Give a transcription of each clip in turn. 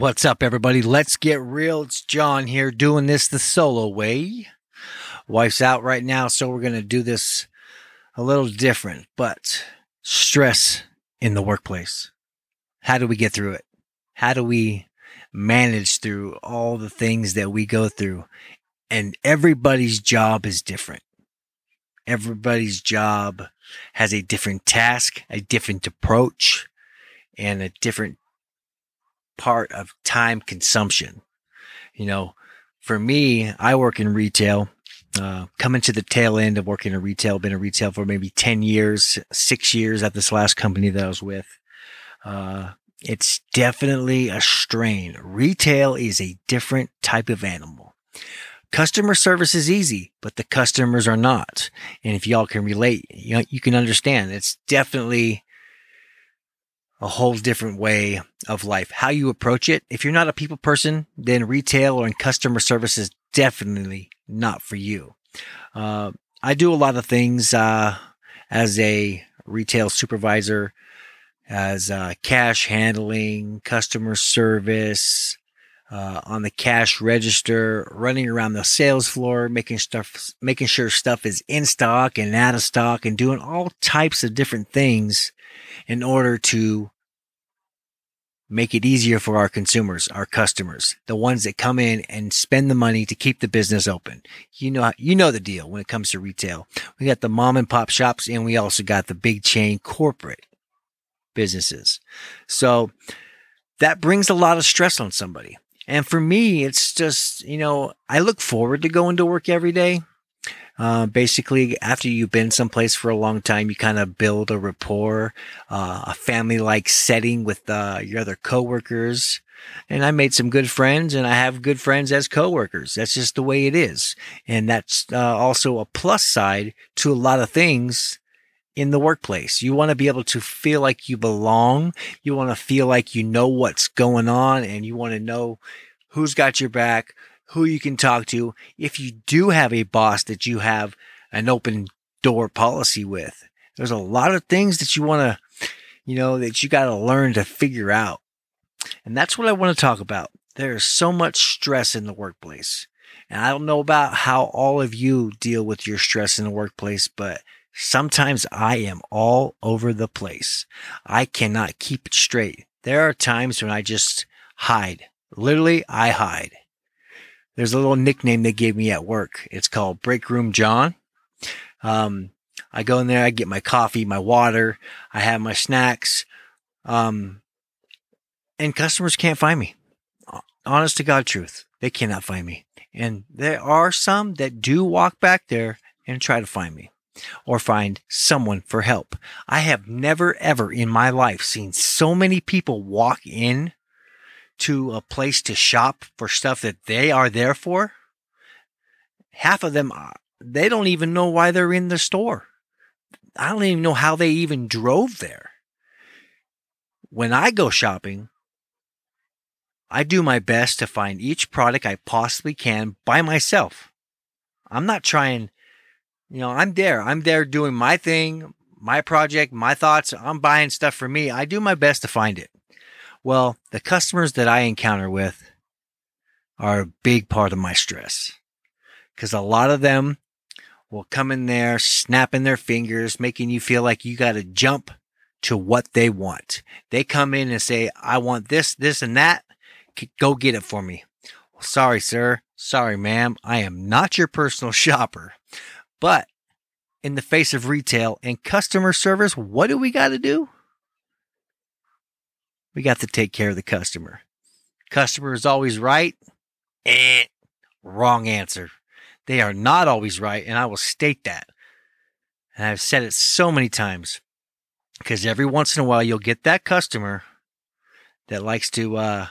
What's up, everybody? Let's get real. It's John here doing this the solo way. Wife's out right now, so we're going to do this a little different, but stress in the workplace. How do we get through it? How do we manage through all the things that we go through? And everybody's job is different. Everybody's job has a different task, a different approach, and a different part of time consumption. You know, for me, I work in retail, coming to the tail end of working in retail, been in retail for maybe 10 years, 6 years at this last company that I was with. It's definitely a strain. Retail is a different type of animal. Customer service is easy, but the customers are not. And if y'all can relate, you can understand. It's definitely a whole different way of life. How you approach it, if you're not a people person, then retail or in customer service is definitely not for you. I do a lot of things as a retail supervisor, as cash handling, customer service, on the cash register, running around the sales floor, making sure stuff is in stock and out of stock, and doing all types of different things in order to make it easier for our consumers, our customers, the ones that come in and spend the money to keep the business open. You know the deal when it comes to retail. We got the mom and pop shops, and we also got the big chain corporate businesses. So that brings a lot of stress on somebody. And for me, it's just, I look forward to going to work every day. Basically, after you've been someplace for a long time, you kind of build a rapport, a family-like setting with your other coworkers. And I made some good friends, and I have good friends as coworkers. That's just the way it is. And that's also a plus side to a lot of things in the workplace. You want to be able to feel like you belong. You want to feel like you know what's going on, and you want to know who's got your back, who you can talk to. If you do have a boss that you have an open door policy with, there's a lot of things that you want to, that you got to learn to figure out. And that's what I want to talk about. There's so much stress in the workplace. And I don't know about how all of you deal with your stress in the workplace, but sometimes I am all over the place. I cannot keep it straight. There are times when I just hide. Literally, I hide. There's a little nickname they gave me at work. It's called Break Room John. I go in there, I get my coffee, my water, I have my snacks, and customers can't find me. Honest to God truth, they cannot find me. And there are some that do walk back there and try to find me or find someone for help. I have never, ever in my life seen so many people walk in to a place to shop for stuff that they are there for. Half of them, they don't even know why they're in the store. I don't even know how they even drove there. When I go shopping, I do my best to find each product I possibly can by myself. I'm not trying, I'm there doing my thing, my project, my thoughts. I'm buying stuff for me. I do my best to find it. Well, the customers that I encounter with are a big part of my stress, because a lot of them will come in there, snapping their fingers, making you feel like you got to jump to what they want. They come in and say, I want this, this, and that. Go get it for me. Well, sorry, sir. Sorry, ma'am. I am not your personal shopper. But in the face of retail and customer service, what do we got to do? We got to take care of the customer. Customer is always right. Wrong answer. They are not always right, and I will state that. And I've said it so many times, because every once in a while you'll get that customer that likes to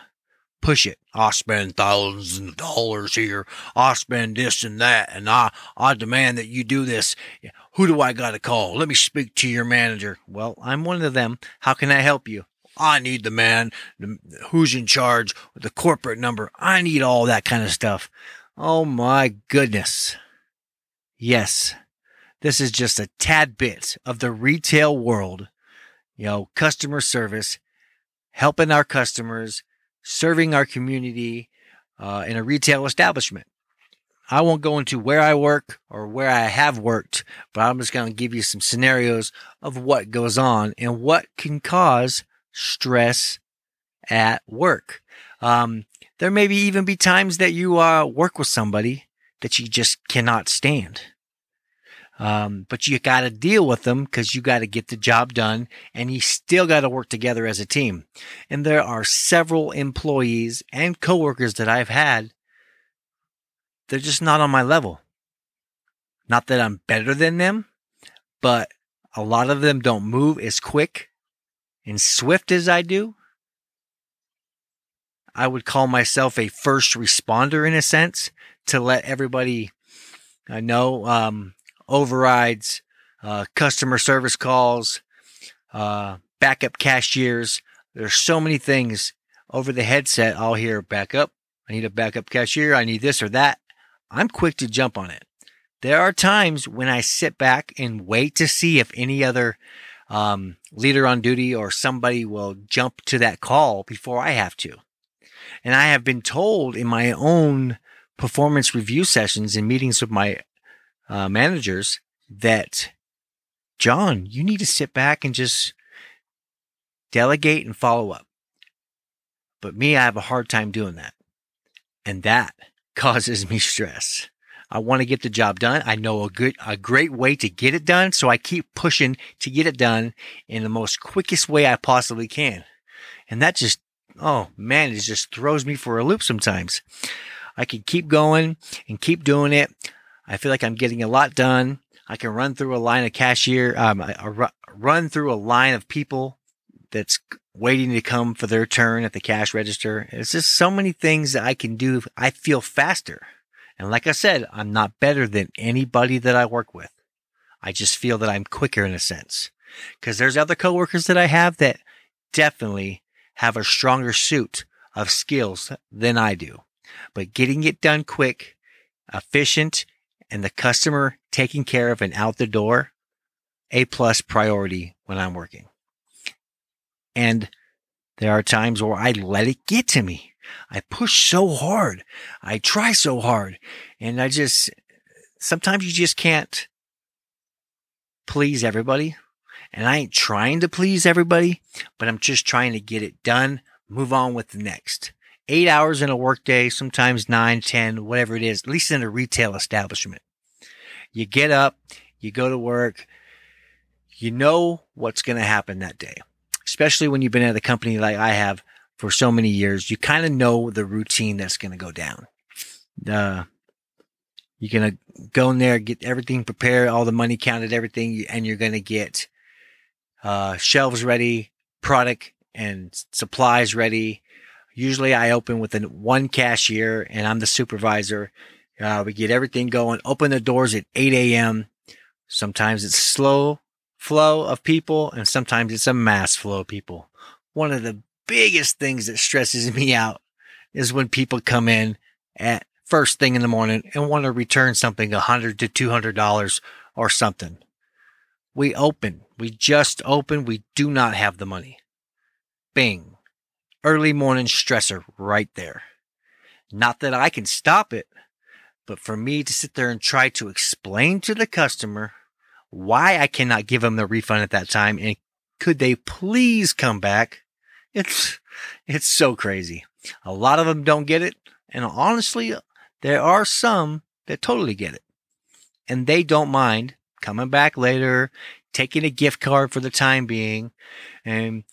push it. I spend thousands of dollars here. I spend this and that, and I demand that you do this. Who do I got to call? Let me speak to your manager. Well, I'm one of them. How can I help you? I need the man, who's in charge, the corporate number. I need all that kind of stuff. Oh my goodness. Yes, this is just a tad bit of the retail world. Customer service, helping our customers, serving our community in a retail establishment. I won't go into where I work or where I have worked, but I'm just going to give you some scenarios of what goes on and what can cause stress at work. There may even be times that you work with somebody that you just cannot stand. But you got to deal with them because you got to get the job done, and you still got to work together as a team. And there are several employees and coworkers that I've had. They're just not on my level. Not that I'm better than them, but a lot of them don't move as quick and swift as I do. I would call myself a first responder in a sense to let everybody know. Overrides, customer service calls, backup cashiers. There's so many things over the headset. I'll hear backup. I need a backup cashier. I need this or that. I'm quick to jump on it. There are times when I sit back and wait to see if any other leader on duty or somebody will jump to that call before I have to. And I have been told in my own performance review sessions and meetings with my managers that, John, you need to sit back and just delegate and follow up. But me, I have a hard time doing that. And that causes me stress. I want to get the job done. I know a great way to get it done. So I keep pushing to get it done in the most quickest way I possibly can. And that just, oh man, it just throws me for a loop sometimes. I can keep going and keep doing it. I feel like I'm getting a lot done. I can run through a line of run through a line of people that's waiting to come for their turn at the cash register. It's just so many things that I can do. I feel faster. And like I said, I'm not better than anybody that I work with. I just feel that I'm quicker in a sense, because there's other coworkers that I have that definitely have a stronger suit of skills than I do. But getting it done quick, efficient, and the customer taken care of and out the door, A+ priority when I'm working. And there are times where I let it get to me. I push so hard. I try so hard. And sometimes you just can't please everybody. And I ain't trying to please everybody, but I'm just trying to get it done, move on with the next. 8 hours in a workday, sometimes 9, 10, whatever it is, at least in a retail establishment. You get up, you go to work, you know what's going to happen that day. Especially when you've been at a company like I have for so many years, you kind of know the routine that's going to go down. You're going to go in there, get everything prepared, all the money counted, everything, and you're going to get shelves ready, product and supplies ready. Usually I open with one cashier and I'm the supervisor. We get everything going, open the doors at 8 a.m. Sometimes it's slow flow of people and sometimes it's a mass flow of people. One of the biggest things that stresses me out is when people come in at first thing in the morning and want to return something, $100 to $200 or something. We just open. We do not have the money. Bing. Early morning stressor right there. Not that I can stop it, but for me to sit there and try to explain to the customer why I cannot give them the refund at that time and could they please come back, it's so crazy. A lot of them don't get it, and honestly, there are some that totally get it. And they don't mind coming back later, taking a gift card for the time being, and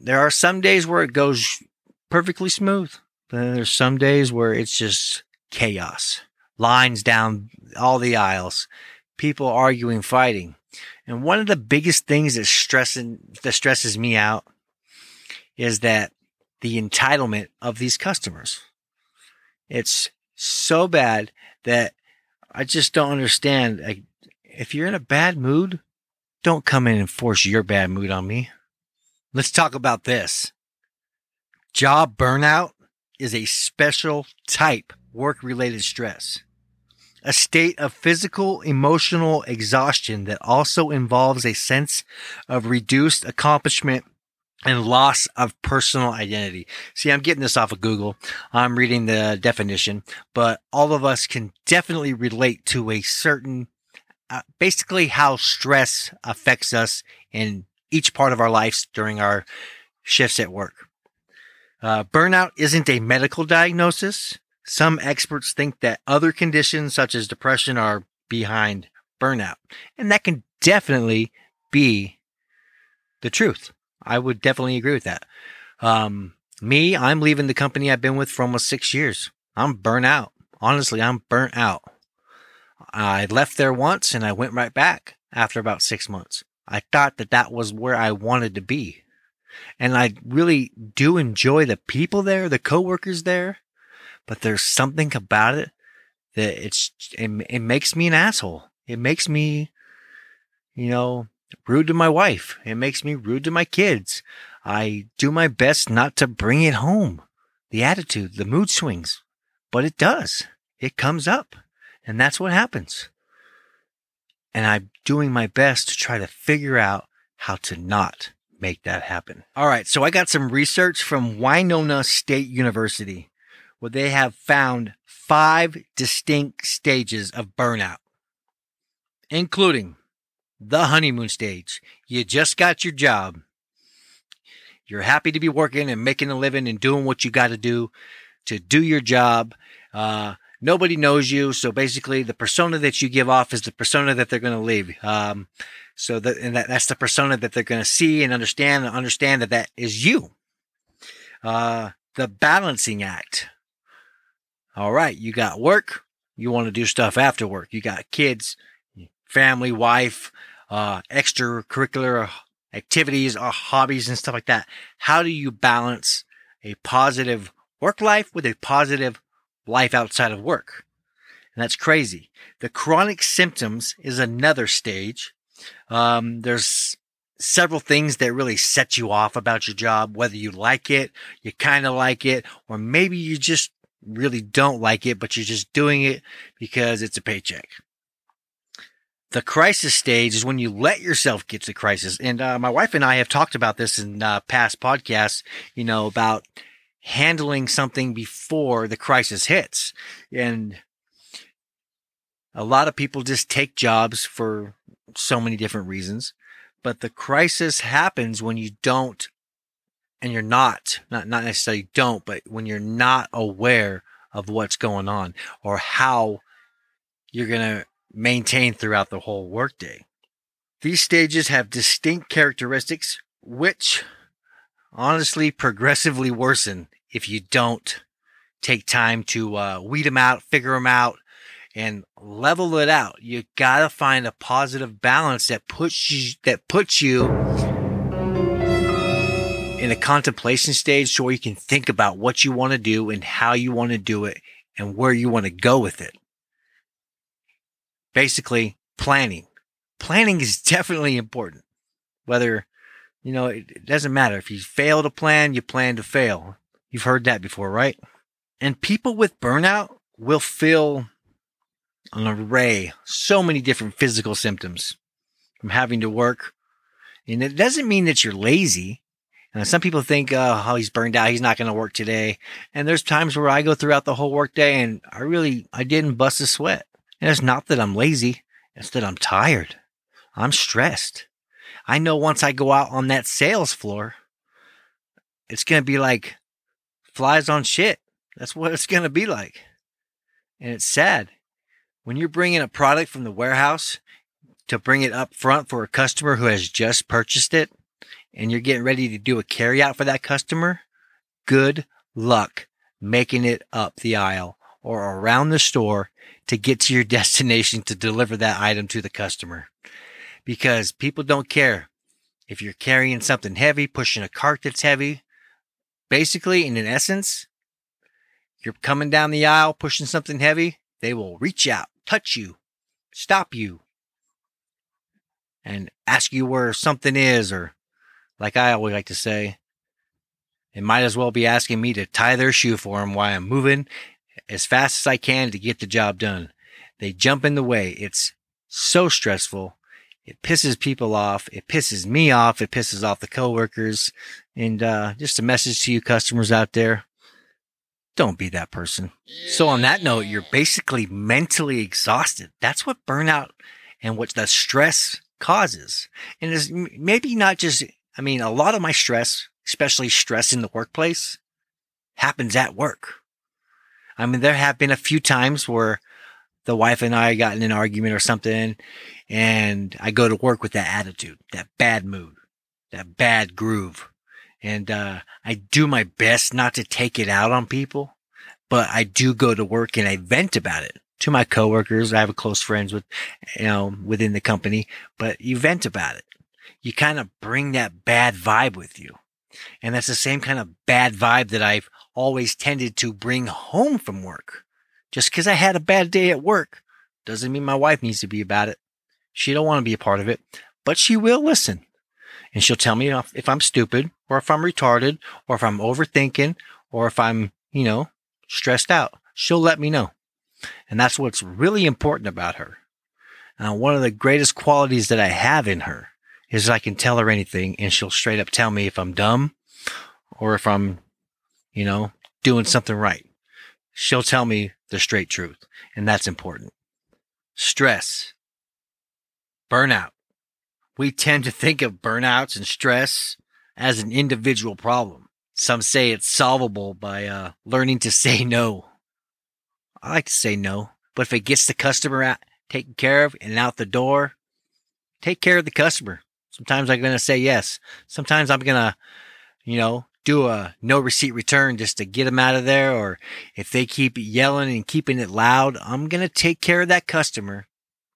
there are some days where it goes perfectly smooth. Then there's some days where it's just chaos. Lines down all the aisles. People arguing, fighting. And one of the biggest things that stresses me out is that the entitlement of these customers. It's so bad that I just don't understand. If you're in a bad mood, don't come in and force your bad mood on me. Let's talk about this. Job burnout is a special type work-related stress, a state of physical, emotional exhaustion that also involves a sense of reduced accomplishment and loss of personal identity. See, I'm getting this off of Google. I'm reading the definition, but all of us can definitely relate to a certain, basically how stress affects us in each part of our lives during our shifts at work. Burnout isn't a medical diagnosis. Some experts think that other conditions such as depression are behind burnout, and that can definitely be the truth. I would definitely agree with that. I'm leaving the company I've been with for almost 6 years. I'm burnt out. Honestly, I'm burnt out. I left there once and I went right back after about 6 months. I thought that was where I wanted to be. And I really do enjoy the people there, the coworkers there, but there's something about it that it makes me an asshole. It makes me, rude to my wife. It makes me rude to my kids. I do my best not to bring it home. The attitude, the mood swings, but it does. It comes up, and that's what happens. And I'm doing my best to try to figure out how to not make that happen. All right, so I got some research from Winona State University, where they have found 5 distinct stages of burnout, including the honeymoon stage. You just got your job. You're happy to be working and making a living and doing what you got to do your job. Nobody knows you. So basically the persona that you give off is the persona that they're going to leave. That's the persona that they're going to see and understand that is you. The balancing act. All right. You got work. You want to do stuff after work. You got kids, family, wife, extracurricular activities or hobbies and stuff like that. How do you balance a positive work life with a positive life outside of work? And that's crazy. The chronic symptoms is another stage. There's several things that really set you off about your job, whether you like it, you kind of like it, or maybe you just really don't like it, but you're just doing it because it's a paycheck. The crisis stage is when you let yourself get to crisis. And my wife and I have talked about this in past podcasts, about handling something before the crisis hits. And a lot of people just take jobs for so many different reasons. But the crisis happens when you don't, and you're not necessarily don't, but when you're not aware of what's going on or how you're going to maintained throughout the whole workday. These stages have distinct characteristics, which honestly progressively worsen if you don't take time to weed them out, figure them out, and level it out. You gotta find a positive balance that puts you in a contemplation stage, so you can think about what you want to do and how you want to do it and where you want to go with it. Basically, planning. Planning is definitely important. Whether, it doesn't matter. If you fail to plan, you plan to fail. You've heard that before, right? And people with burnout will feel an array, so many different physical symptoms from having to work. And it doesn't mean that you're lazy. And some people think, he's burned out. He's not going to work today. And there's times where I go throughout the whole workday and I didn't bust a sweat. And it's not that I'm lazy. It's that I'm tired. I'm stressed. I know once I go out on that sales floor, it's going to be like flies on shit. That's what it's going to be like. And it's sad. When you're bringing a product from the warehouse to bring it up front for a customer who has just purchased it, and you're getting ready to do a carryout for that customer, good luck making it up the aisle or around the store to get to your destination to deliver that item to the customer, because people don't care if you're carrying something heavy, pushing a cart that's heavy. Basically, and in essence, you're coming down the aisle, pushing something heavy. They will reach out, touch you, stop you, and ask you where something is, or like I always like to say, it might as well be asking me to tie their shoe for them while I'm moving as fast as I can to get the job done. They jump in the way. It's so stressful. It pisses people off. It pisses me off. It pisses off the coworkers. And just a message to you customers out there. Don't be that person. So on that note, you're basically mentally exhausted. That's what burnout and what the stress causes. And it's maybe not just, I mean, a lot of my stress, especially stress in the workplace, happens at work. I mean, there have been a few times where the wife and I got in an argument or something, and I go to work with that attitude, that bad mood, that bad groove. And I do my best not to take it out on people, but I do go to work and I vent about it to my coworkers. I have a close friends with, you know, within the company, but you vent about it. You kind of bring that bad vibe with you. And that's the same kind of bad vibe that I've always tended to bring home from work. Just because I had a bad day at work doesn't mean my wife needs to be about it. She don't want to be a part of it, but she will listen. And she'll tell me if I'm stupid or if I'm retarded or if I'm overthinking or if I'm, you know, stressed out. She'll let me know. And that's what's really important about her. One of the greatest qualities that I have in her is that I can tell her anything, and she'll straight up tell me if I'm dumb or if I'm, you know, doing something right. She'll tell me the straight truth, and that's important. Stress. Burnout. We tend to think of burnouts and stress as an individual problem. Some say it's solvable by learning to say no. I like to say no, but if it gets the customer out, taken care of and out the door, take care of the customer. Sometimes I'm going to say yes. Sometimes I'm going to, you know, do a no receipt return just to get them out of there. Or if they keep yelling and keeping it loud, I'm going to take care of that customer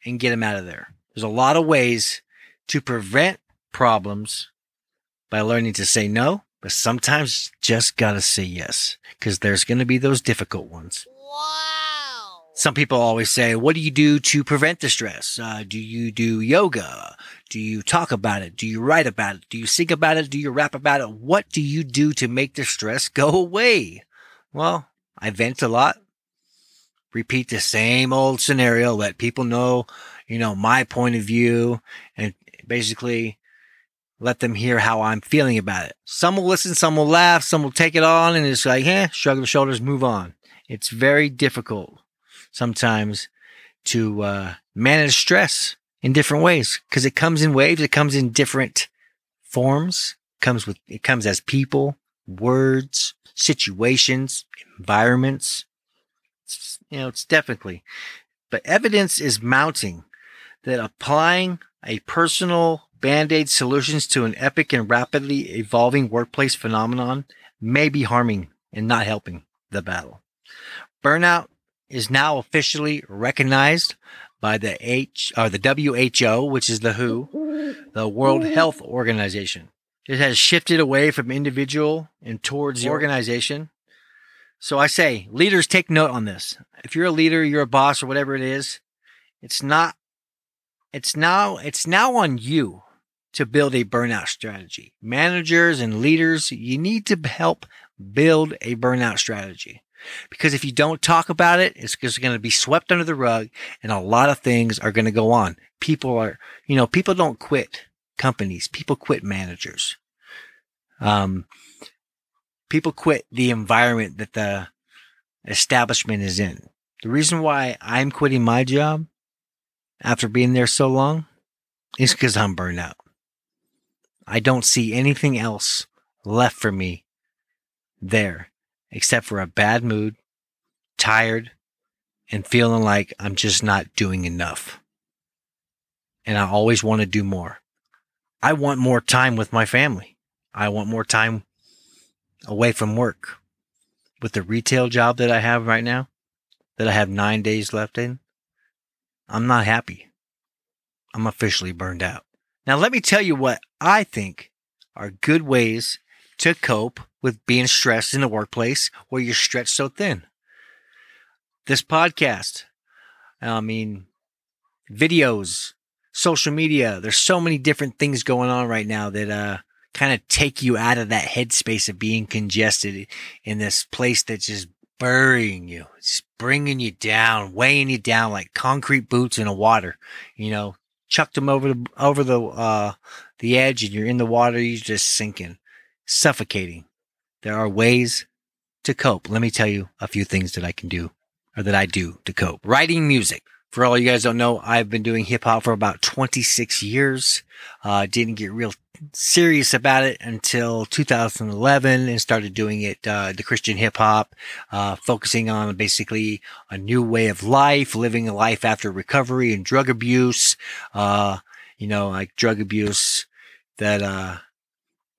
and get them out of there. There's a lot of ways to prevent problems by learning to say no, but sometimes just gotta say yes, because there's gonna be those difficult ones. Wow! Some people always say, what do you do to prevent the stress? Do you do yoga? Do you talk about it? Do you write about it? Do you sing about it? Do you rap about it? What do you do to make the stress go away? Well, I vent a lot. Repeat the same old scenario. Let people know, you know, my point of view, and basically let them hear how I'm feeling about it. Some will listen, some will laugh, some will take it on, and it's like, shrug the shoulders, move on. It's very difficult sometimes to manage stress in different ways, because it comes in waves, it comes in different forms, it comes as people, words, situations, environments. It's, you know, it's definitely, but evidence is mounting that applying a personal band-aid solutions to an epic and rapidly evolving workplace phenomenon may be harming and not helping the battle. Burnout is now officially recognized by the WHO, which is the WHO, the World Health Organization. It has shifted away from individual and towards the organization. So I say, leaders, take note on this. If you're a leader, you're a boss, or whatever it is, it's now on you to build a burnout strategy. Managers and leaders, you need to help build a burnout strategy, because if you don't talk about it, it's just going to be swept under the rug, and a lot of things are going to go on. People don't quit companies. People quit managers. People quit the environment that the establishment is in. The reason why I'm quitting my job after being there so long, it's because I'm burned out. I don't see anything else left for me there except for a bad mood, tired, and feeling like I'm just not doing enough. And I always want to do more. I want more time with my family. I want more time away from work. With the retail job that I have right now, that I have 9 days left in, I'm not happy. I'm officially burned out. Now, let me tell you what I think are good ways to cope with being stressed in the workplace where you're stretched so thin. This podcast, I mean, videos, social media, there's so many different things going on right now that kind of take you out of that headspace of being congested in this place that's just burying you. It's bringing you down, weighing you down like concrete boots in the water. You know, chucked them over the edge and you're in the water, you're just sinking, suffocating. There are ways to cope. Let me tell you a few things that I can do, or that I do to cope. Writing music. For all you guys don't know, I've been doing hip hop for about 26 years. Didn't get real serious about it until 2011 and started doing it, the Christian hip hop, focusing on basically a new way of life, living a life after recovery and drug abuse. Like drug abuse that,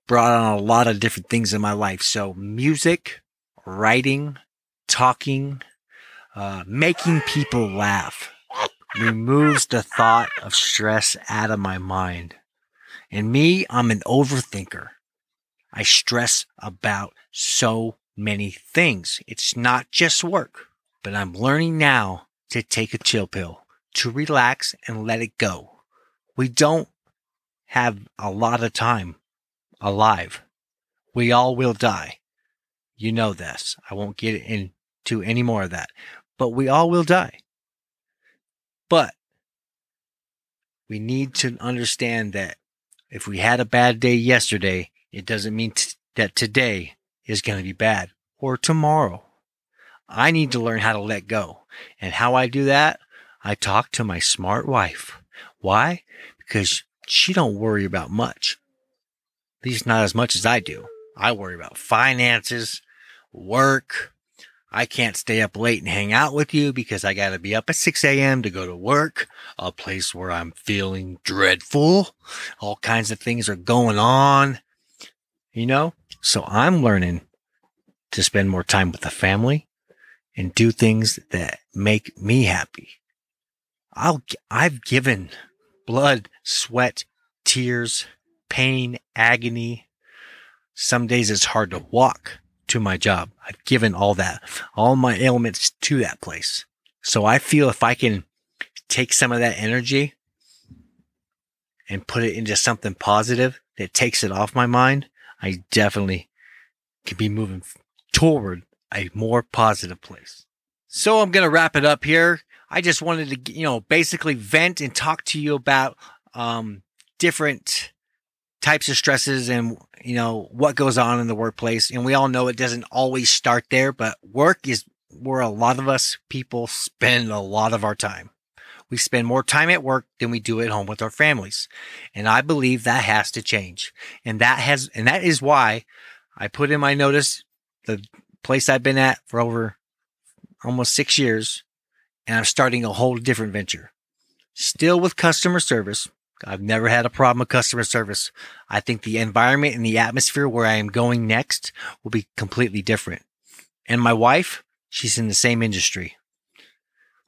brought on a lot of different things in my life. So music, writing, talking, making people laugh removes the thought of stress out of my mind. And me, I'm an overthinker. I stress about so many things. It's not just work, but I'm learning now to take a chill pill, to relax and let it go. We don't have a lot of time alive. We all will die. You know this. I won't get into any more of that. But we all will die. But we need to understand that if we had a bad day yesterday, it doesn't mean that today is going to be bad or tomorrow. I need to learn how to let go. And how I do that, I talk to my smart wife. Why? Because she don't worry about much. At least not as much as I do. I worry about finances, work. I can't stay up late and hang out with you because I got to be up at 6 a.m. to go to work, a place where I'm feeling dreadful. All kinds of things are going on, you know? So I'm learning to spend more time with the family and do things that make me happy. I've given blood, sweat, tears, pain, agony. Some days it's hard to walk to my job. I've given all that, all my ailments to that place. So I feel if I can take some of that energy and put it into something positive that takes it off my mind, I definitely can be moving toward a more positive place. So I'm going to wrap it up here. I just wanted to, basically vent and talk to you about different types of stresses and, what goes on in the workplace. And we all know it doesn't always start there, but work is where a lot of us people spend a lot of our time. We spend more time at work than we do at home with our families. And I believe that has to change. And that is why I put in my notice, the place I've been at for over almost 6 years, and I'm starting a whole different venture. Still with customer service. I've never had a problem with customer service. I think the environment and the atmosphere where I am going next will be completely different. And my wife, she's in the same industry.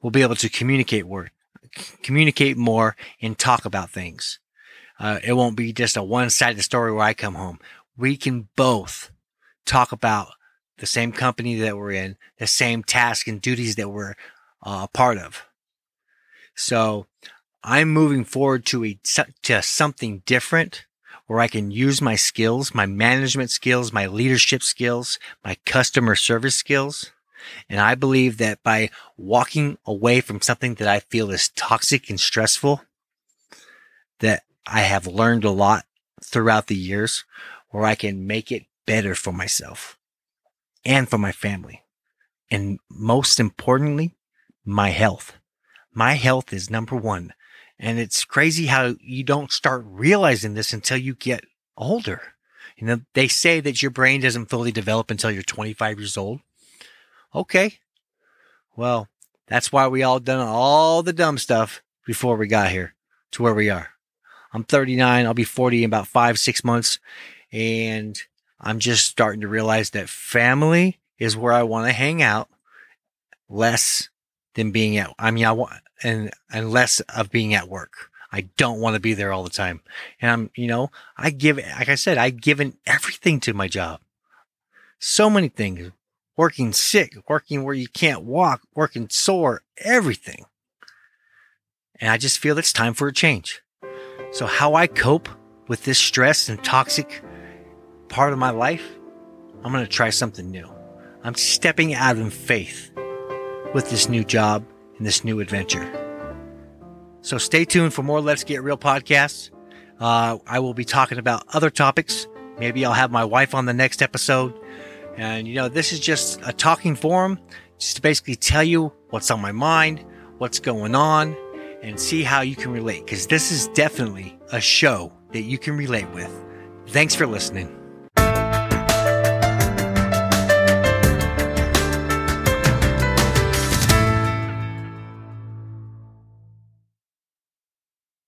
We'll be able to communicate more and talk about things. It won't be just a one-sided story where I come home. We can both talk about the same company that we're in, the same tasks and duties that we're a part of. So I'm moving forward to something different where I can use my skills, my management skills, my leadership skills, my customer service skills. And I believe that by walking away from something that I feel is toxic and stressful, that I have learned a lot throughout the years where I can make it better for myself and for my family. And most importantly, my health. My health is number one. And it's crazy how you don't start realizing this until you get older. They say that your brain doesn't fully develop until you're 25 years old. Okay. Well, that's why we all done all the dumb stuff before we got here to where we are. I'm 39. I'll be 40 in about 5-6 months. And I'm just starting to realize that family is where I want to hang out less than being at, and less of being at work. I don't want to be there all the time. And I've given everything to my job. So many things, working sick, working where you can't walk, working sore, everything. And I just feel it's time for a change. So how I cope with this stress and toxic part of my life, I'm going to try something new. I'm stepping out in faith with this new job and this new adventure. So stay tuned for more Let's Get Real podcasts. I will be talking about other topics. Maybe I'll have my wife on the next episode. And, this is just a talking forum just to basically tell you what's on my mind, what's going on, and see how you can relate. Because this is definitely a show that you can relate with. Thanks for listening.